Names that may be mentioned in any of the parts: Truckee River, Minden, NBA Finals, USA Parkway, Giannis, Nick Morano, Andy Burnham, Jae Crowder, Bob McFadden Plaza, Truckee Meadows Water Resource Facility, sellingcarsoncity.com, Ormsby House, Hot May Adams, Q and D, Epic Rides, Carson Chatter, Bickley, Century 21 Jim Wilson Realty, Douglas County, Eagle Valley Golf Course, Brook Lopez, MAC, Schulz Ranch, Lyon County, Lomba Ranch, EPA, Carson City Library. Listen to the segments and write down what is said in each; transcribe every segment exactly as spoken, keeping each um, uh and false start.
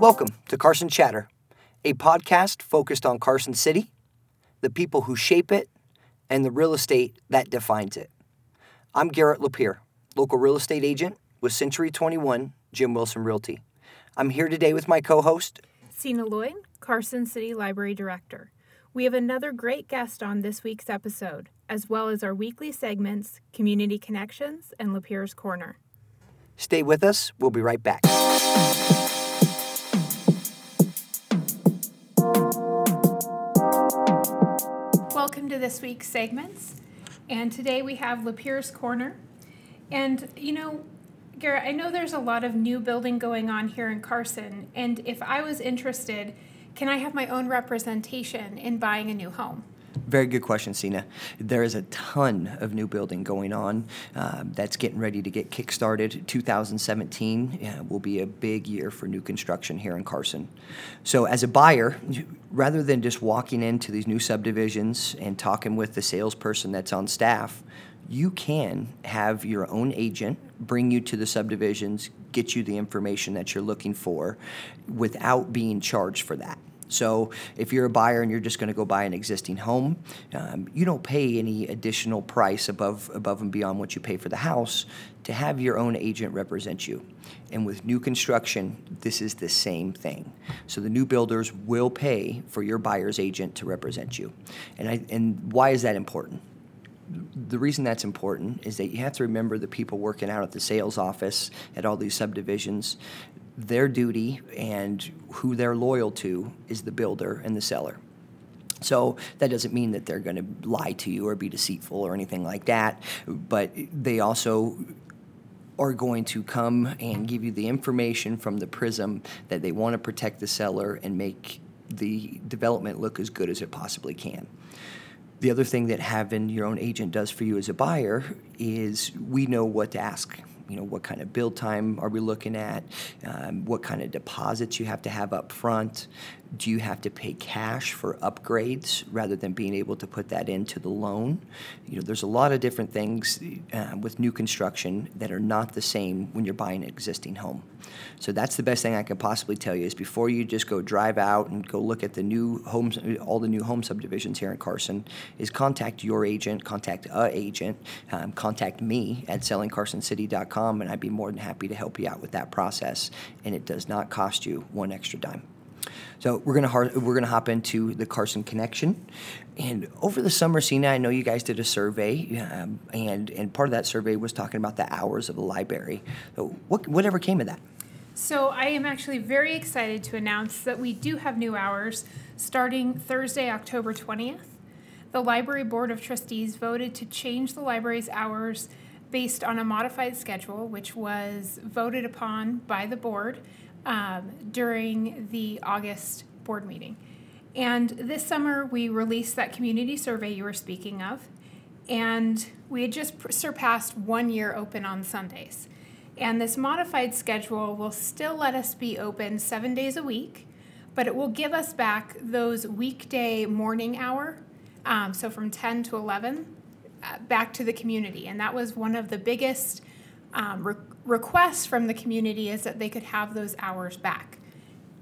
Welcome to Carson Chatter, a podcast focused on Carson City, the people who shape it, and the real estate that defines it. I'm Garrett Lapierre, local real estate agent with Century twenty-one Jim Wilson Realty. I'm here today with my co-host, Sina Lloyd, Carson City Library Director. We have another great guest on this week's episode, as well as our weekly segments, Community Connections and Lapierre's Corner. Stay with us. We'll be right back. Welcome to this week's segments, and today we have Lapierre's Corner. And you know, Garrett, I know there's a lot of new building going on here in Carson, and if I was interested, can I have my own representation in buying a new home? Very good question, Sina. There is a ton of new building going on uh, that's getting ready to get kickstarted. two thousand seventeen yeah, will be a big year for new construction here in Carson. So as a buyer, rather than just walking into these new subdivisions and talking with the salesperson that's on staff, you can have your own agent bring you to the subdivisions, get you the information that you're looking for without being charged for that. So if you're a buyer and you're just going to go buy an existing home, um, you don't pay any additional price above above and beyond what you pay for the house to have your own agent represent you. And with new construction, this is the same thing. So the new builders will pay for your buyer's agent to represent you. And I, and why is that important? The reason that's important is that you have to remember the people working out at the sales office at all these subdivisions, their duty and who they're loyal to is the builder and the seller. So that doesn't mean that they're going to lie to you or be deceitful or anything like that, but they also are going to come and give you the information from the prism that they want to protect the seller and make the development look as good as it possibly can. The other thing that having your own agent does for you as a buyer is we know what to ask. You know, what kind of build time are we looking at? Um, what kind of deposits you have to have up front? Do you have to pay cash for upgrades rather than being able to put that into the loan? You know, there's a lot of different things uh, with new construction that are not the same when you're buying an existing home. So that's the best thing I can possibly tell you is before you just go drive out and go look at the new homes, all the new home subdivisions here in Carson, is contact your agent, contact a agent, um, contact me at selling carson city dot com, and I'd be more than happy to help you out with that process. And it does not cost you one extra dime. So we're gonna har- we're gonna hop into the Carson Connection, and over the summer, Sina, I know you guys did a survey, um, and and part of that survey was talking about the hours of the library. So what whatever came of that? So I am actually very excited to announce that we do have new hours starting Thursday, October twentieth. The Library Board of Trustees voted to change the library's hours based on a modified schedule, which was voted upon by the board Um, during the August board meeting. And this summer we released that community survey you were speaking of, and we had just pr- surpassed one year open on Sundays. And this modified schedule will still let us be open seven days a week, but it will give us back those weekday morning hour, um, so from ten to eleven, uh, back to the community. And that was one of the biggest um, re- requests from the community, is that they could have those hours back.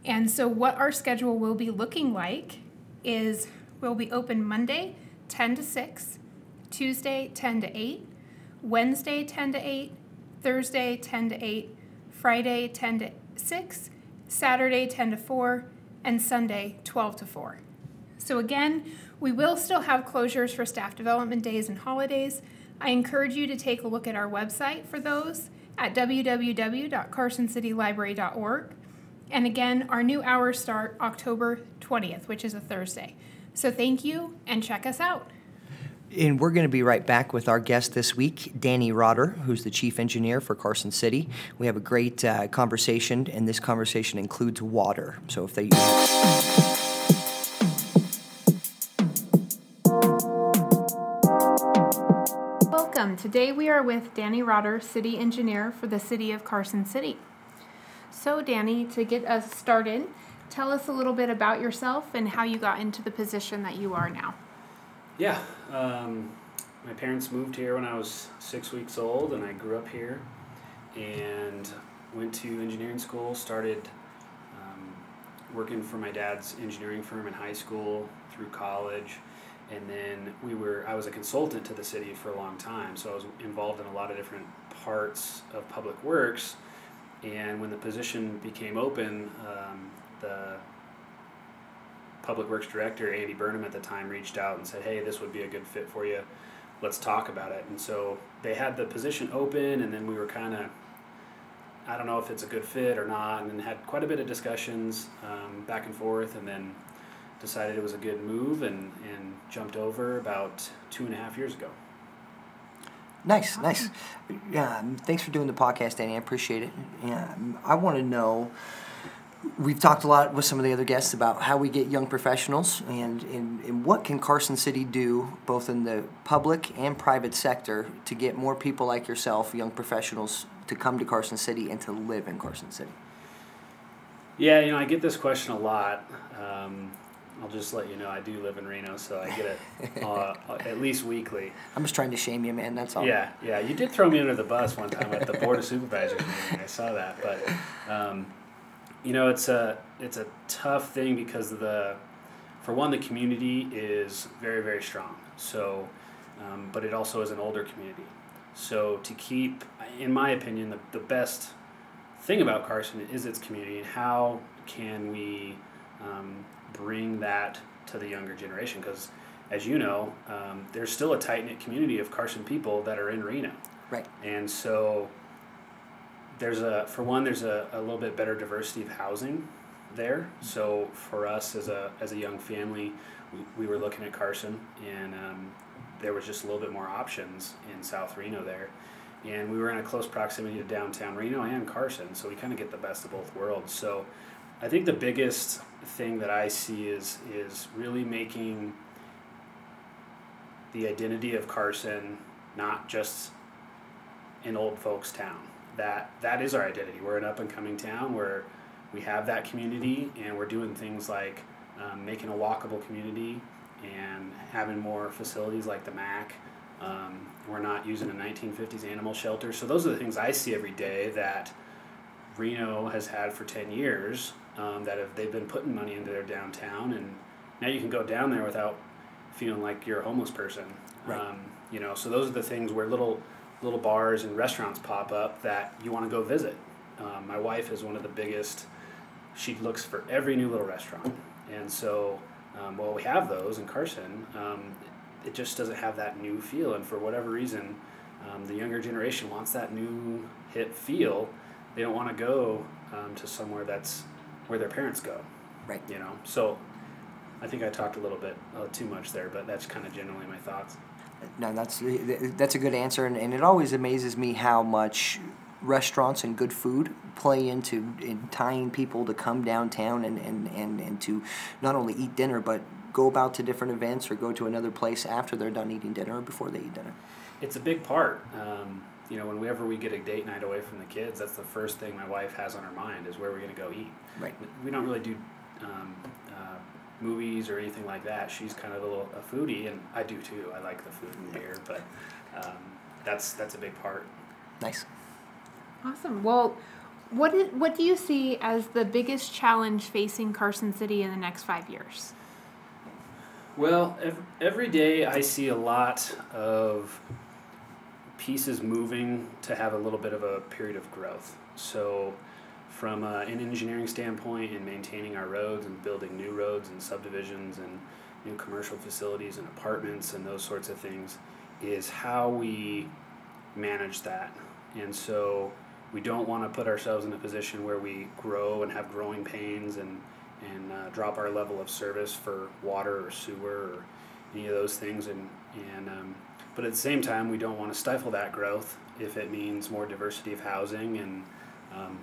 And so what our schedule will be looking like is we'll be open Monday ten to six, Tuesday ten to eight, Wednesday ten to eight, Thursday ten to eight, Friday ten to six, Saturday ten to four, and Sunday twelve to four. So again, we will still have closures for staff development days and holidays. I encourage you to take a look at our website for those at w w w dot carson city library dot org. And again, our new hours start October twentieth, which is a Thursday. So thank you, and check us out. And we're going to be right back with our guest this week, Danny Rotter, who's the chief engineer for Carson City. We have a great uh, conversation, and this conversation includes water. So if they use- Today we are with Danny Rotter, City Engineer for the City of Carson City. So Danny, to get us started, tell us a little bit about yourself and how you got into the position that you are now. Yeah, um, my parents moved here when I was six weeks old, and I grew up here and went to engineering school, started um, working for my dad's engineering firm in high school through college. And then we were, I was a consultant to the city for a long time. So I was involved in a lot of different parts of public works. And when the position became open, um, the public works director, Andy Burnham at the time, reached out and said, hey, this would be a good fit for you. Let's talk about it. And so they had the position open, and then we were kind of, I don't know if it's a good fit or not, and then had quite a bit of discussions um, back and forth, and then decided it was a good move and, and jumped over about two and a half years ago. Nice, nice. Yeah, thanks for doing the podcast, Danny. I appreciate it. Yeah, I want to know, we've talked a lot with some of the other guests about how we get young professionals and, and, and what can Carson City do both in the public and private sector to get more people like yourself, young professionals, to come to Carson City and to live in Carson City? Yeah, you know, I get this question a lot. Um, I'll just let you know I do live in Reno, so I get it uh, at least weekly. I'm just trying to shame you, man. That's all. Yeah, yeah. You did throw me under the bus one time at the Board of Supervisors meeting. I saw that. But, um, you know, it's a, it's a tough thing because, the, for one, the community is very, very strong. So, um, but it also is an older community. So to keep, in my opinion, the, the best thing about Carson is its community, and how can we um, bring that to the younger generation? Because, as you know, um, there's still a tight-knit community of Carson people that are in Reno. Right. And so there's a, for one, there's a, a little bit better diversity of housing there. Mm-hmm. So for us as a as a young family, we, we were looking at Carson, and um, there was just a little bit more options in South Reno there. And we were in a close proximity to downtown Reno and Carson, so we kind of get the best of both worlds. So I think the biggest thing that I see is is really making the identity of Carson not just an old folks town. That that is our identity. We're an up-and-coming town where we have that community, and we're doing things like um, making a walkable community and having more facilities like the M A C. Um, we're not using a nineteen fifties animal shelter. So those are the things I see every day that Reno has had for ten years, um, that have, they've been putting money into their downtown, and now you can go down there without feeling like you're a homeless person. Right. Um, you know, so those are the things where little little bars and restaurants pop up that you want to go visit. Um, my wife is one of the biggest. She looks for every new little restaurant, and so Um, well, we have those in Carson. Um, it just doesn't have that new feel, and for whatever reason, um, the younger generation wants that new hip feel. They don't want to go um, to somewhere that's where their parents go. Right. You know. So, I think I talked a little bit uh, too much there, but that's kind of generally my thoughts. No, that's that's a good answer, and, and it always amazes me how much restaurants and good food play into in tying people to come downtown and, and, and, and to not only eat dinner, but go about to different events or go to another place after they're done eating dinner or before they eat dinner. It's a big part. Um, you know, whenever we get a date night away from the kids, that's the first thing my wife has on her mind is where we're going to go eat. Right. We don't really do um, uh, movies or anything like that. She's kind of a little a foodie, and I do too. I like the food and beer, but um, that's that's a big part. Nice. Awesome. Well, what is, what do you see as the biggest challenge facing Carson City in the next five years? Well, every, every day I see a lot of pieces moving to have a little bit of a period of growth. So from uh, an engineering standpoint and maintaining our roads and building new roads and subdivisions and new commercial facilities and apartments and those sorts of things is how we manage that. And so we don't want to put ourselves in a position where we grow and have growing pains and, and uh, drop our level of service for water or sewer or any of those things. And, and um, but at the same time, we don't want to stifle that growth if it means more diversity of housing and um,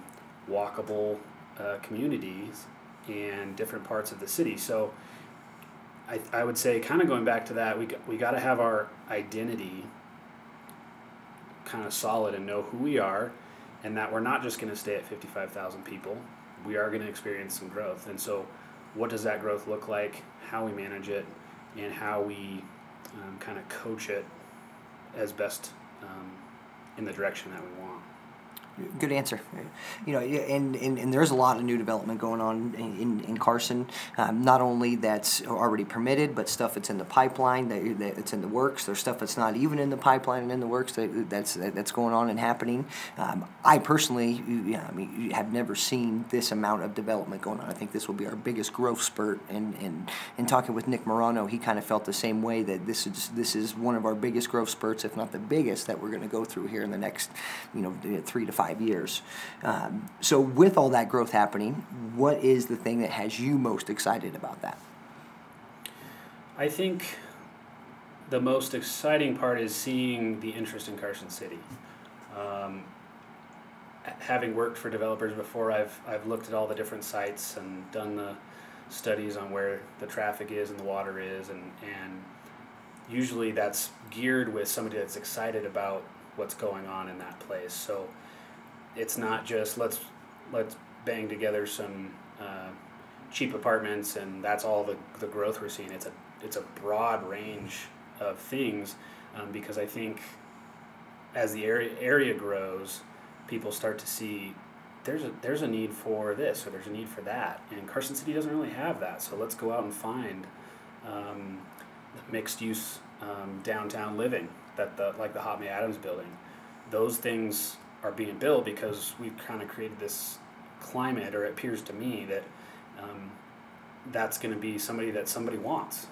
walkable uh, communities and different parts of the city. So I, I would say, kind of going back to that, we we got to have our identity kind of solid and know who we are, and that we're not just going to stay at fifty-five thousand people. We are going to experience some growth. And so what does that growth look like, how we manage it, and how we um, kind of coach it as best um, in the direction that we want. Good answer. You know, and, and, and there's a lot of new development going on in, in Carson. Um, not only that's already permitted, but stuff that's in the pipeline, that, that it's in the works. There's stuff that's not even in the pipeline and in the works that that's that's going on and happening. Um, I personally, you know, I mean, have never seen this amount of development going on. I think this will be our biggest growth spurt. And and, and talking with Nick Morano, he kind of felt the same way, that this is this is one of our biggest growth spurts, if not the biggest, that we're going to go through here in the next, you know, three to five. years. Um, so with all that growth happening, what is the thing that has you most excited about that? I think the most exciting part is seeing the interest in Carson City. Um, having worked for developers before, I've I've looked at all the different sites and done the studies on where the traffic is and the water is, and, and usually that's geared with somebody that's excited about what's going on in that place. So it's not just let's let's bang together some uh, cheap apartments and that's all the the growth we're seeing. It's a it's a broad range of things, um, because I think as the area area grows, people start to see there's a there's a need for this or there's a need for that, and Carson City doesn't really have that. So let's go out and find um, mixed use um, downtown living that the like the Hot May Adams building. Those things are being built because we've kind of created this climate, or it appears to me that um, that's going to be somebody that somebody wants.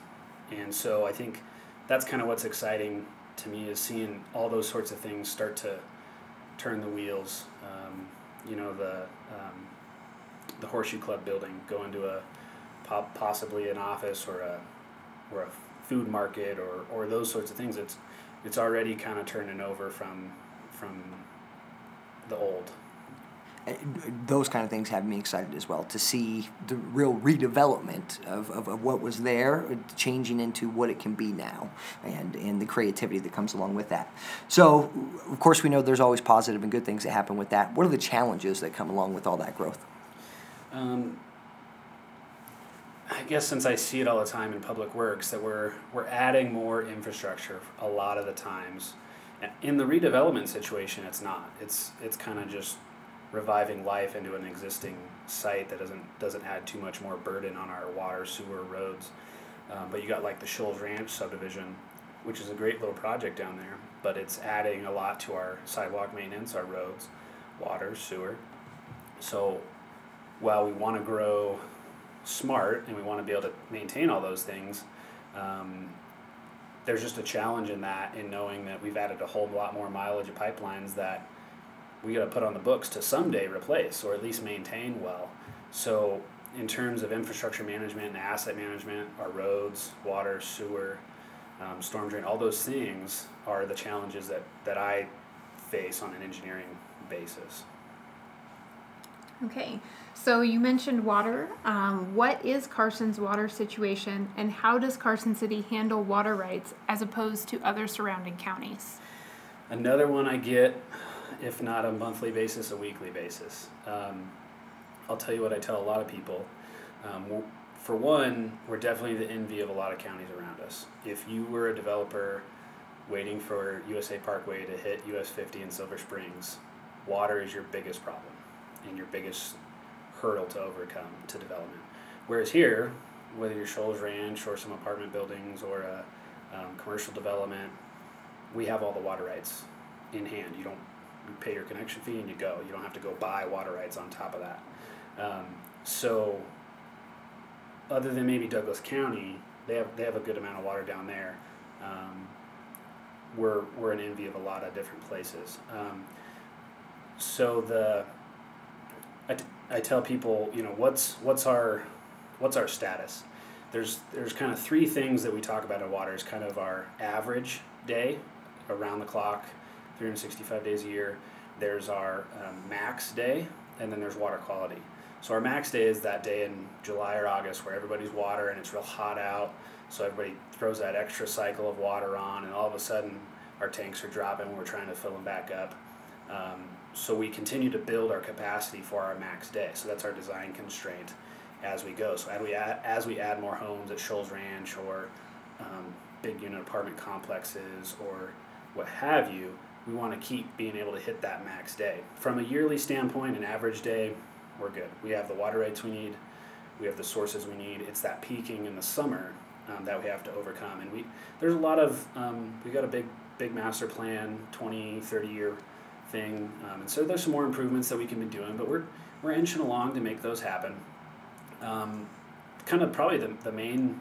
And so I think that's kind of what's exciting to me, is seeing all those sorts of things start to turn the wheels. Um, you know, the um, the Horseshoe Club building going to a possibly an office or a or a food market or, or those sorts of things. It's it's already kind of turning over from from the old. Those kind of things have me excited as well, to see the real redevelopment of, of, of what was there changing into what it can be now, and, and the creativity that comes along with that. So, of course, we know there's always positive and good things that happen with that. What are the challenges that come along with all that growth? Um, I guess since I see it all the time in public works, that we're we're adding more infrastructure a lot of the times. In the redevelopment situation, it's not. It's it's kind of just reviving life into an existing site that doesn't doesn't add too much more burden on our water, sewer, roads. Um, but you got like the Schulz Ranch subdivision, which is a great little project down there, but it's adding a lot to our sidewalk maintenance, our roads, water, sewer. So while we want to grow smart and we want to be able to maintain all those things, um, there's just a challenge in that, in knowing that we've added a whole lot more mileage of pipelines that we got to put on the books to someday replace or at least maintain well. So in terms of infrastructure management and asset management, our roads, water, sewer, um, storm drain, all those things are the challenges that, that I face on an engineering basis. Okay, so you mentioned water. Um, what is Carson's water situation, and how does Carson City handle water rights as opposed to other surrounding counties? Another one I get, if not a monthly basis, a weekly basis. Um, I'll tell you what I tell a lot of people. Um, for one, we're definitely the envy of a lot of counties around us. If you were a developer waiting for U S A Parkway to hit U S fifty in Silver Springs, water is your biggest problem and your biggest hurdle to overcome to development. Whereas here, whether you're Schulz Ranch or some apartment buildings or a um, commercial development, we have all the water rights in hand. You don't you pay your connection fee and you go. You don't have to go buy water rights on top of that. Um, so other than maybe Douglas County, they have they have a good amount of water down there. Um, we're, we're an envy of a lot of different places. Um, so the... I, t- I tell people, you know, what's what's our what's our status? There's there's kind of three things that we talk about in water. It's kind of our average day, around the clock, three hundred sixty-five days a year. There's our um, max day, and then there's water quality. So our max day is that day in July or August where everybody's water and it's real hot out, so everybody throws that extra cycle of water on, and all of a sudden our tanks are dropping and we're trying to fill them back up. Um, So we continue to build our capacity for our max day. So that's our design constraint as we go. So as we add, as we add more homes at Schulz Ranch or um, big unit apartment complexes or what have you, we want to keep being able to hit that max day. From a yearly standpoint, an average day, we're good. We have the water rights we need. We have the sources we need. It's that peaking in the summer um, that we have to overcome. And we there's a lot of, um, we've got a big big master plan, twenty, thirty year thing. Um, and so there's some more improvements that we can be doing, but we're we're inching along to make those happen. Um, kind of probably the, the main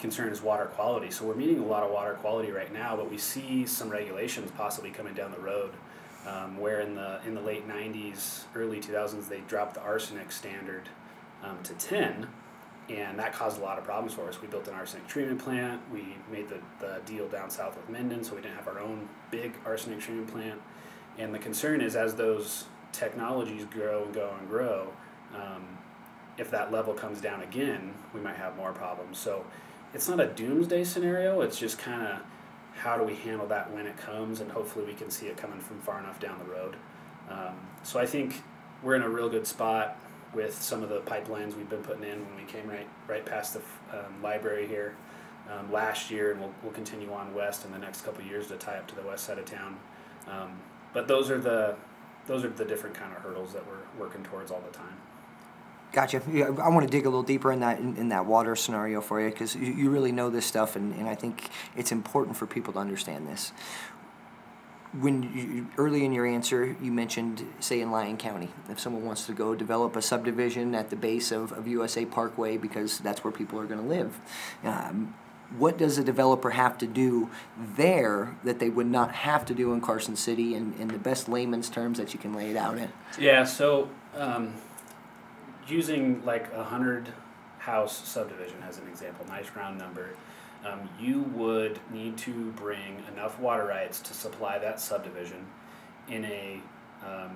concern is water quality. So we're meeting a lot of water quality right now, but we see some regulations possibly coming down the road um, where in the in the late nineties, early two thousands, they dropped the arsenic standard um, to ten, and that caused a lot of problems for us. We built an arsenic treatment plant. We made the, the deal down south with Minden, so we didn't have our own big arsenic treatment plant. And the concern is as those technologies grow and go and grow, um, if that level comes down again, we might have more problems. So it's not a doomsday scenario, it's just kind of how do we handle that when it comes, and hopefully we can see it coming from far enough down the road. Um, so I think we're in a real good spot with some of the pipelines we've been putting in when we came right right past the um, library here um, last year, and we'll, we'll continue on west in the next couple of years to tie up to the west side of town. Um, but those are the those are the different kind of hurdles that we're working towards all the time. Gotcha. Yeah, I want to dig a little deeper in that in, in that water scenario for you, because you, you really know this stuff, and, and I think it's important for people to understand this. When you, early in your answer, you mentioned, say, in Lyon County, if someone wants to go develop a subdivision at the base of, of U S A Parkway because that's where people are going to live, um, what does a developer have to do there that they would not have to do in Carson City, in, in the best layman's terms that you can lay it out in? Yeah, so... Um using like a hundred house subdivision as an example, nice round number, um, you would need to bring enough water rights to supply that subdivision in a um,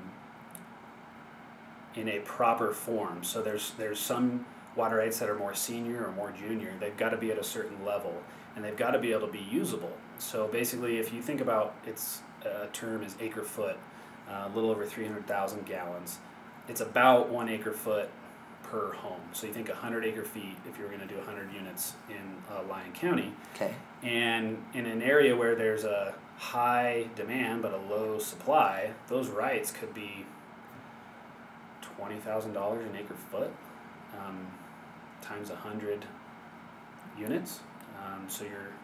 in a proper form. So there's there's some water rights that are more senior or more junior. They've got to be at a certain level, and they've got to be able to be usable. So basically, if you think about its uh, term is acre foot, uh, a little over three hundred thousand gallons. It's about one acre foot per home. So you think one hundred acre feet if you were going to do one hundred units in uh, Lyon County. Okay. And in an area where there's a high demand but a low supply, those rights could be twenty thousand dollars an acre foot um, times one hundred units. Um, so you're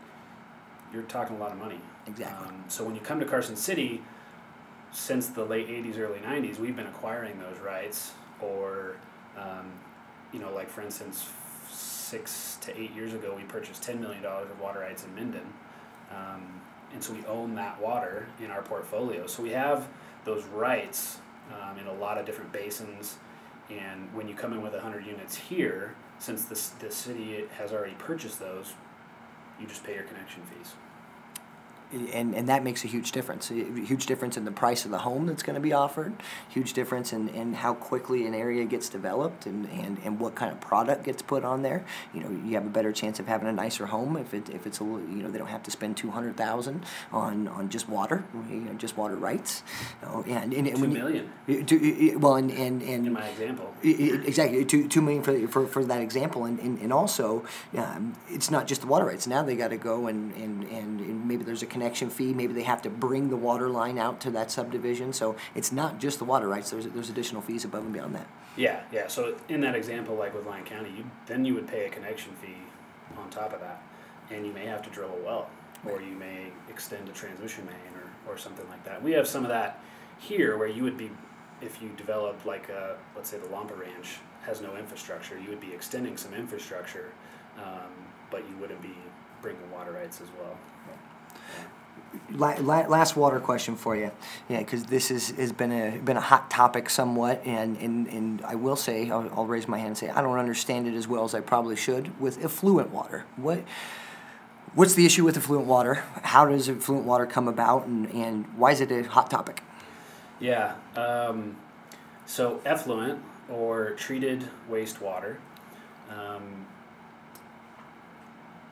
you're talking a lot of money. Exactly. Um, so when you come to Carson City, since the late eighties, early nineties, we've been acquiring those rights, or, um, you know, like for instance, six to eight years ago, we purchased ten million dollars of water rights in Minden, um, and so we own that water in our portfolio. So we have those rights um, in a lot of different basins, and when you come in with one hundred units here, since the, the city has already purchased those, you just pay your connection fees. And and that makes a huge difference. A huge difference in the price of the home that's going to be offered. Huge difference in, in how quickly an area gets developed and, and, and what kind of product gets put on there. You know, you have a better chance of having a nicer home if it if it's a you know they don't have to spend two hundred thousand on on just water, you know, just water rights. Oh, and, and, and two million. You, to, well, and, and, and in my example. Exactly, two two million for for, for that example, and and, and also um, it's not just the water rights. Now they got to go and, and, and maybe there's a connection. Connection fee. Maybe they have to bring the water line out to that subdivision. So it's not just the water rights. There's there's additional fees above and beyond that. Yeah, yeah. So in that example, like with Lyon County, you then you would pay a connection fee on top of that, and you may have to drill a well, or you may extend a transmission main, or, or something like that. We have some of that here, where you would be, if you developed like a, let's say the Lomba Ranch has no infrastructure, you would be extending some infrastructure, um, but you wouldn't be bringing water rights as well. La- la- last water question for you, yeah, because this is has been a been a hot topic somewhat, and and, and I will say I'll, I'll raise my hand and say I don't understand it as well as I probably should with effluent water. What what's the issue with effluent water? How does effluent water come about, and, and why is it a hot topic? Yeah, um, so effluent or treated wastewater. Um,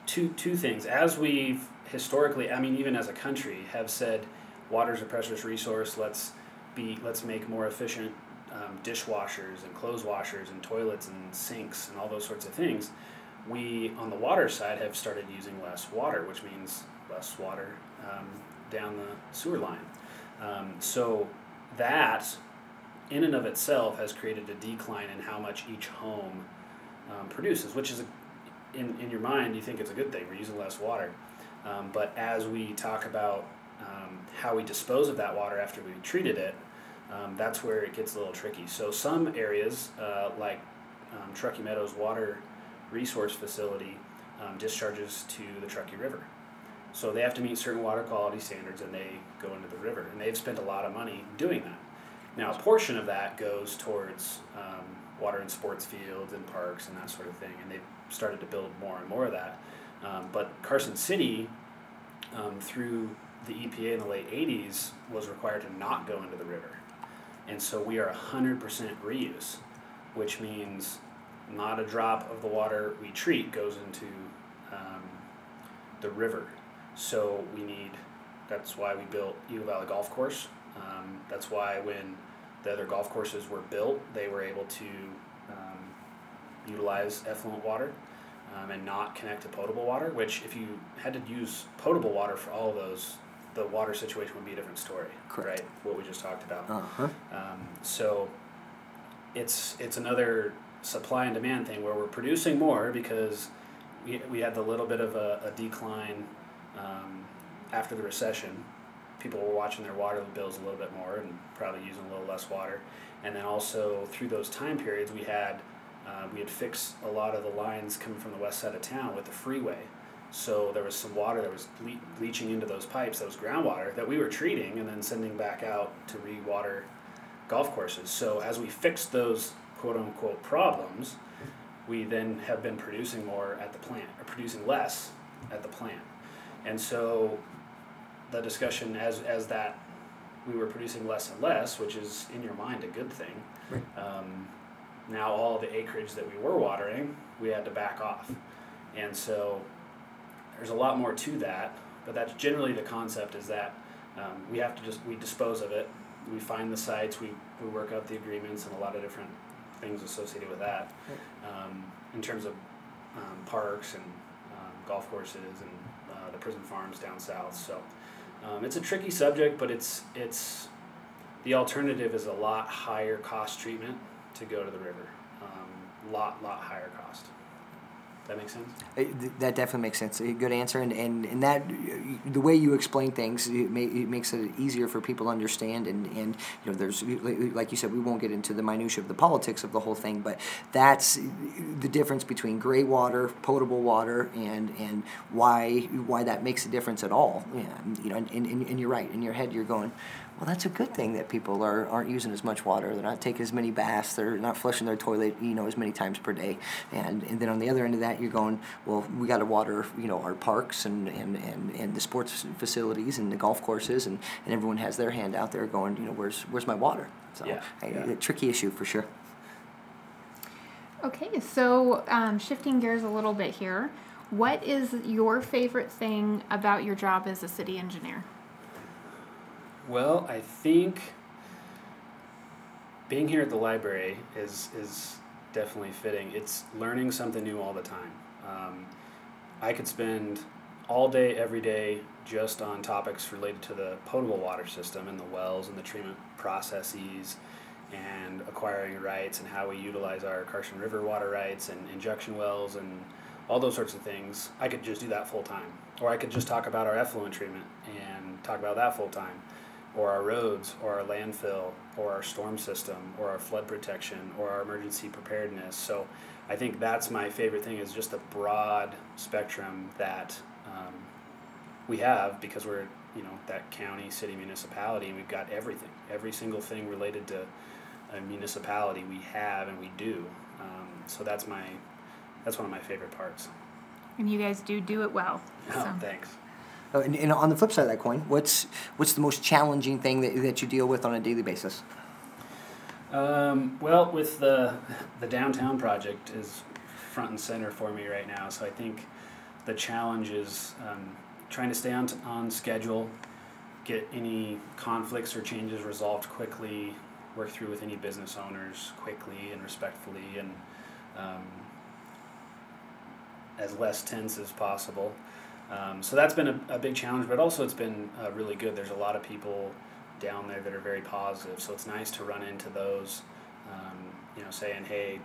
two two things as we've historically, I mean, even as a country, have said water's a precious resource. Let's be, let's make more efficient um, dishwashers and clothes washers and toilets and sinks and all those sorts of things. We, on the water side, have started using less water, which means less water um, down the sewer line. Um, so that, in and of itself, has created a decline in how much each home um, produces, which is, a, in, in your mind, you think it's a good thing. We're using less water. Um, but as we talk about um, how we dispose of that water after we treated it, um, that's where it gets a little tricky. So some areas, uh, like um, Truckee Meadows Water Resource Facility, um, discharges to the Truckee River. So they have to meet certain water quality standards, and they go into the river. And they've spent a lot of money doing that. Now, a portion of that goes towards um, water in sports fields and parks and that sort of thing. And they've started to build more and more of that. Um, but Carson City, um, through the E P A in the late eighties, was required to not go into the river. And so we are one hundred percent reuse, which means not a drop of the water we treat goes into um, the river. So we need, that's why we built Eagle Valley Golf Course. Um, that's why when the other golf courses were built, they were able to um, utilize effluent water um, and not connect to potable water, which if you had to use potable water for all of those, the water situation would be a different story. Correct. Right? What we just talked about. Uh-huh. Um, so it's it's another supply and demand thing where we're producing more because we, we had the little bit of a, a decline Um, after the recession. People were watching their water bills a little bit more and probably using a little less water. And then also through those time periods, we had uh, we had fixed a lot of the lines coming from the west side of town with the freeway. So there was some water that was ble- leaching into those pipes. That was groundwater that we were treating and then sending back out to re-water golf courses. So as we fixed those quote-unquote problems, we then have been producing more at the plant, or producing less at the plant. And so the discussion as as that we were producing less and less, which is in your mind a good thing, right. um, now all the acreage that we were watering, we had to back off. And so there's a lot more to that, but that's generally the concept is that um, we have to just, we dispose of it, we find the sites, we, we work out the agreements and a lot of different things associated with that um, in terms of um, parks and um, golf courses and the prison farms down south. So um, it's a tricky subject, but it's it's the alternative is a lot higher cost treatment to go to the river. Um, lot, lot higher cost. That makes sense? It, that definitely makes sense. A good answer. And, and, and that the way you explain things, it, may, it makes it easier for people to understand. And, and you know, there's like you said, we won't get into the minutia of the politics of the whole thing, but that's the difference between gray water, potable water, and and why why that makes a difference at all. And, you know, and, and, and you're right. In your head, you're going, well, that's a good thing that people are, aren't using as much water. They're not taking as many baths. They're not flushing their toilet, you know, as many times per day. And and then on the other end of that, you're going, well, we got to water, you know, our parks and, and, and, and the sports facilities and the golf courses, and, and everyone has their hand out there going, you know, where's where's my water? So yeah, I, yeah. A tricky issue for sure. Okay, so um, shifting gears a little bit here, what is your favorite thing about your job as a city engineer? Well, I think being here at the library is is definitely fitting. It's learning something new all the time. Um, I could spend all day, every day, just on topics related to the potable water system and the wells and the treatment processes and acquiring rights and how we utilize our Carson River water rights and injection wells and all those sorts of things. I could just do that full time. Or I could just talk about our effluent treatment and talk about that full time. Or our roads, or our landfill, or our storm system, or our flood protection, or our emergency preparedness. So I think that's my favorite thing is just the broad spectrum that um, we have because we're, you know, that county, city, municipality, and we've got everything. Every single thing related to a municipality we have and we do. Um, so that's my, that's one of my favorite parts. And you guys do do it well. So. Oh, thanks. Uh, and, and on the flip side of that coin, what's what's the most challenging thing that that you deal with on a daily basis? Um, well, with the the downtown project is front and center for me right now, so I think the challenge is um, trying to stay on t- on schedule, get any conflicts or changes resolved quickly, work through with any business owners quickly and respectfully, and um, as less tense as possible. Um, so that's been a, a big challenge, but also it's been uh, really good. There's a lot of people down there that are very positive. So it's nice to run into those, um, you know, saying, hey,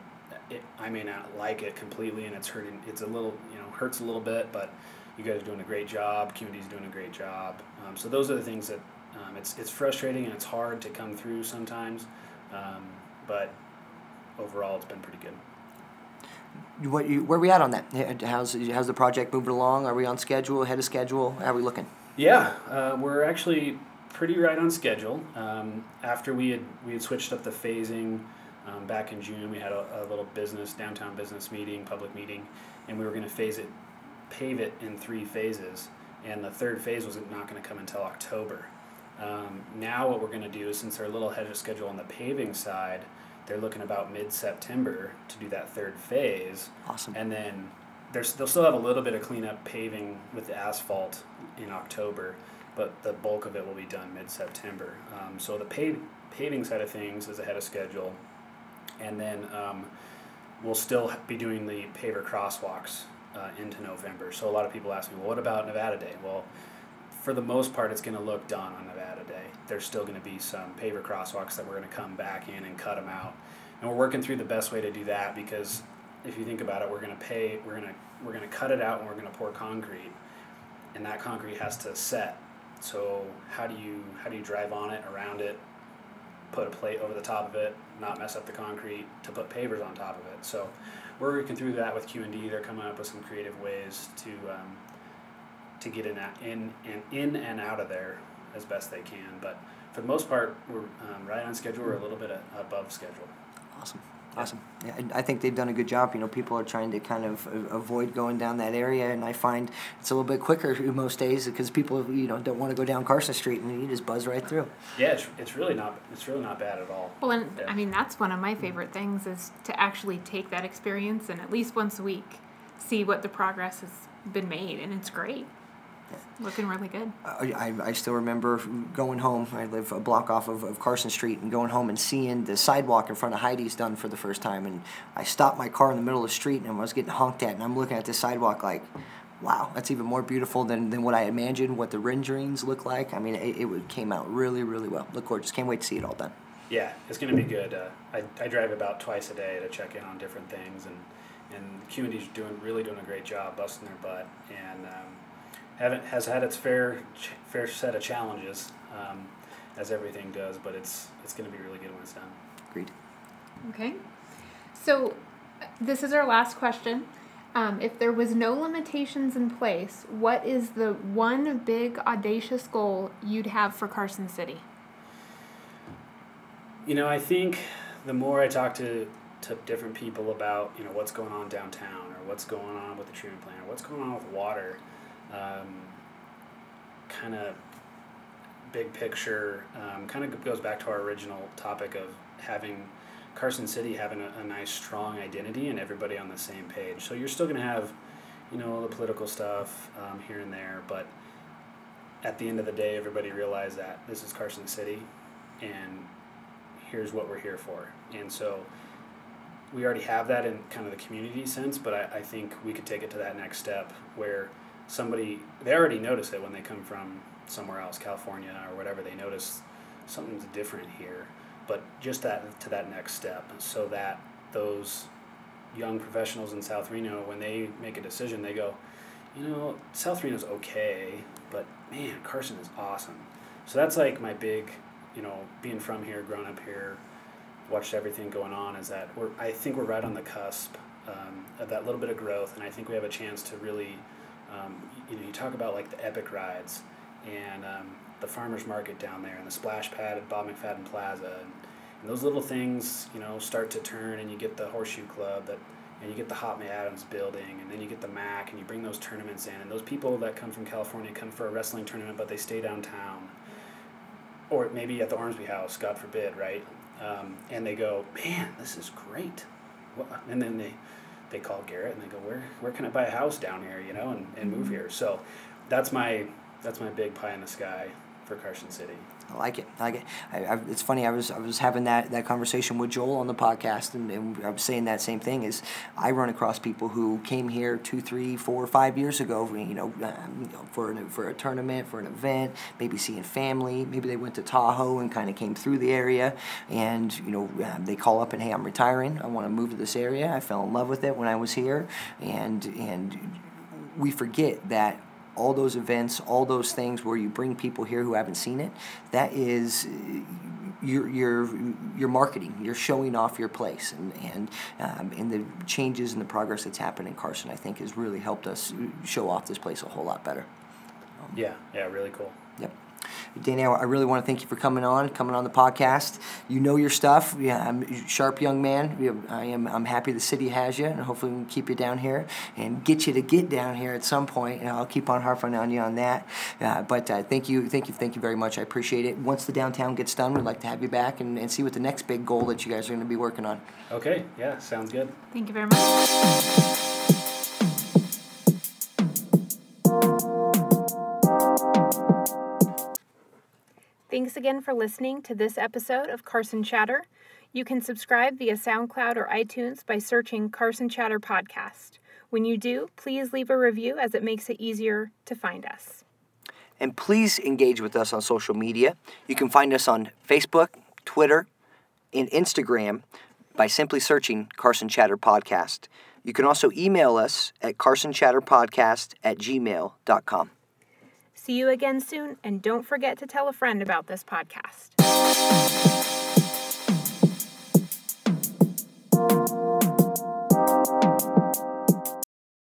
it, I may not like it completely, and it's hurting. It's a little, you know, hurts a little bit, but you guys are doing a great job. Q and D's doing a great job. Um, so those are the things that um, it's it's frustrating and it's hard to come through sometimes, um, but overall it's been pretty good. What you, where are we at on that? How's how's the project moving along? Are we on schedule? Ahead of schedule? How are we looking? Yeah, uh, we're actually pretty right on schedule. Um, after we had we had switched up the phasing um, back in June, we had a, a little business downtown business meeting, public meeting, and we were going to phase it, pave it in three phases, and the third phase was not going to come until October. Um, now what we're going to do is, since they're a little ahead of schedule on the paving side, they're looking about mid-September to do that third phase. Awesome. And then there's, they'll still have a little bit of cleanup paving with the asphalt in October, but the bulk of it will be done mid-September. Um, so the pav- paving side of things is ahead of schedule. And then um, we'll still be doing the paver crosswalks uh, into November. So a lot of people ask me, well, what about Nevada Day? Well, for the most part, it's going to look done on Nevada Day. There's still going to be some paver crosswalks that we're going to come back in and cut them out, and we're working through the best way to do that, because if you think about it, we're going to pay, we're going to we're going to cut it out, and we're going to pour concrete, and that concrete has to set. So how do you how do you drive on it, around it, put a plate over the top of it, not mess up the concrete to put pavers on top of it? So we're working through that with Q and D. They're coming up with some creative ways to um, to get in in and in and out of there as best they can, but for the most part, we're um, right on schedule. We're a little bit a- above schedule. Awesome, awesome. Yeah, I think they've done a good job. You know, people are trying to kind of avoid going down that area, and I find it's a little bit quicker most days because people, you know, don't want to go down Carson Street, and you just buzz right through. Yeah, it's, it's really not it's really not bad at all. Well, and yeah. I mean, that's one of my favorite things is to actually take that experience and at least once a week see what the progress has been made, and it's great. Looking really good. I, I still remember going home. I live a block off of, of Carson Street, and going home and seeing the sidewalk in front of Heidi's Dunn for the first time. And I stopped my car in the middle of the street, and I was getting honked at, and I'm looking at this sidewalk like, wow, that's even more beautiful than, than what I imagined, what the renderings look like. I mean, it, it came out really, really well. Look gorgeous. Can't wait to see it all done. Yeah, it's going to be good. Uh, I, I drive about twice a day to check in on different things, and, and Q and D's doing, really doing a great job busting their butt. And um, Haven't has had its fair ch- fair set of challenges, um, as everything does, but it's it's going to be really good when it's done. Agreed. Okay, so this is our last question. Um, if there was no limitations in place, what is the one big audacious goal you'd have for Carson City? You know, I think the more I talk to to different people about, you know, what's going on downtown, or what's going on with the treatment plant, or what's going on with water. Um, kind of big picture, um, kind of goes back to our original topic of having Carson City having a, a nice strong identity and everybody on the same page. So you're still going to have, you know, all the political stuff um, here and there, but at the end of the day, everybody realized that this is Carson City and here's what we're here for. And so we already have that in kind of the community sense, but I, I think we could take it to that next step where somebody, they already notice it when they come from somewhere else, California or whatever, they notice something's different here, but just that to that next step, so that those young professionals in South Reno, when they make a decision, they go, you know, South Reno's okay, but man, Carson is awesome. So that's like my big, you know, being from here, grown up here, watched everything going on, is that we're, I think we're right on the cusp um, of that little bit of growth, and I think we have a chance to really Um, you know, you talk about like the Epic Rides and um, the farmers market down there, and the Splash Pad at Bob McFadden Plaza, and, and those little things, you know, start to turn, and you get the Horseshoe Club, that, and you get the Hot May Adams building, and then you get the M A C, and you bring those tournaments in, and those people that come from California come for a wrestling tournament, but they stay downtown, or maybe at the Ormsby House, God forbid, right? Um, and they go, man, this is great, and then they. They call Garrett and they go, where where can I buy a house down here, you know, and, and move here? So that's my that's my big pie in the sky for Carson City. I like it. I like it. I, I, it's funny. I was I was having that, that conversation with Joel on the podcast, and, and I was saying that same thing. Is I run across people who came here two, three, four, five years ago. You know, um, you know for an, for a tournament, for an event, maybe seeing family. Maybe they went to Tahoe and kind of came through the area, and you know um, they call up and, hey, I'm retiring. I want to move to this area. I fell in love with it when I was here, and and we forget that. All those events, all those things where you bring people here who haven't seen it, that is your your your marketing. You're showing off your place, and and um, and the changes and the progress that's happened in Carson, I think, has really helped us show off this place a whole lot better. Um, yeah, yeah, really cool. Yep. Danny, I really want to thank you for coming on, coming on the podcast. You know your stuff. Yeah, I'm a sharp young man. I am. I'm happy the city has you, and hopefully we can keep you down here and get you to get down here at some point. And I'll keep on harping on you on that. Uh, but uh, thank you, thank you, thank you very much. I appreciate it. Once the downtown gets done, we'd like to have you back and, and see what the next big goal that you guys are going to be working on. Okay. Yeah. Sounds good. Thank you very much. Thanks again for listening to this episode of Carson Chatter. You can subscribe via SoundCloud or iTunes by searching Carson Chatter Podcast. When you do, please leave a review as it makes it easier to find us. And please engage with us on social media. You can find us on Facebook, Twitter, and Instagram by simply searching Carson Chatter Podcast. You can also email us at carson chatter podcast at gmail dot com. See you again soon, and don't forget to tell a friend about this podcast.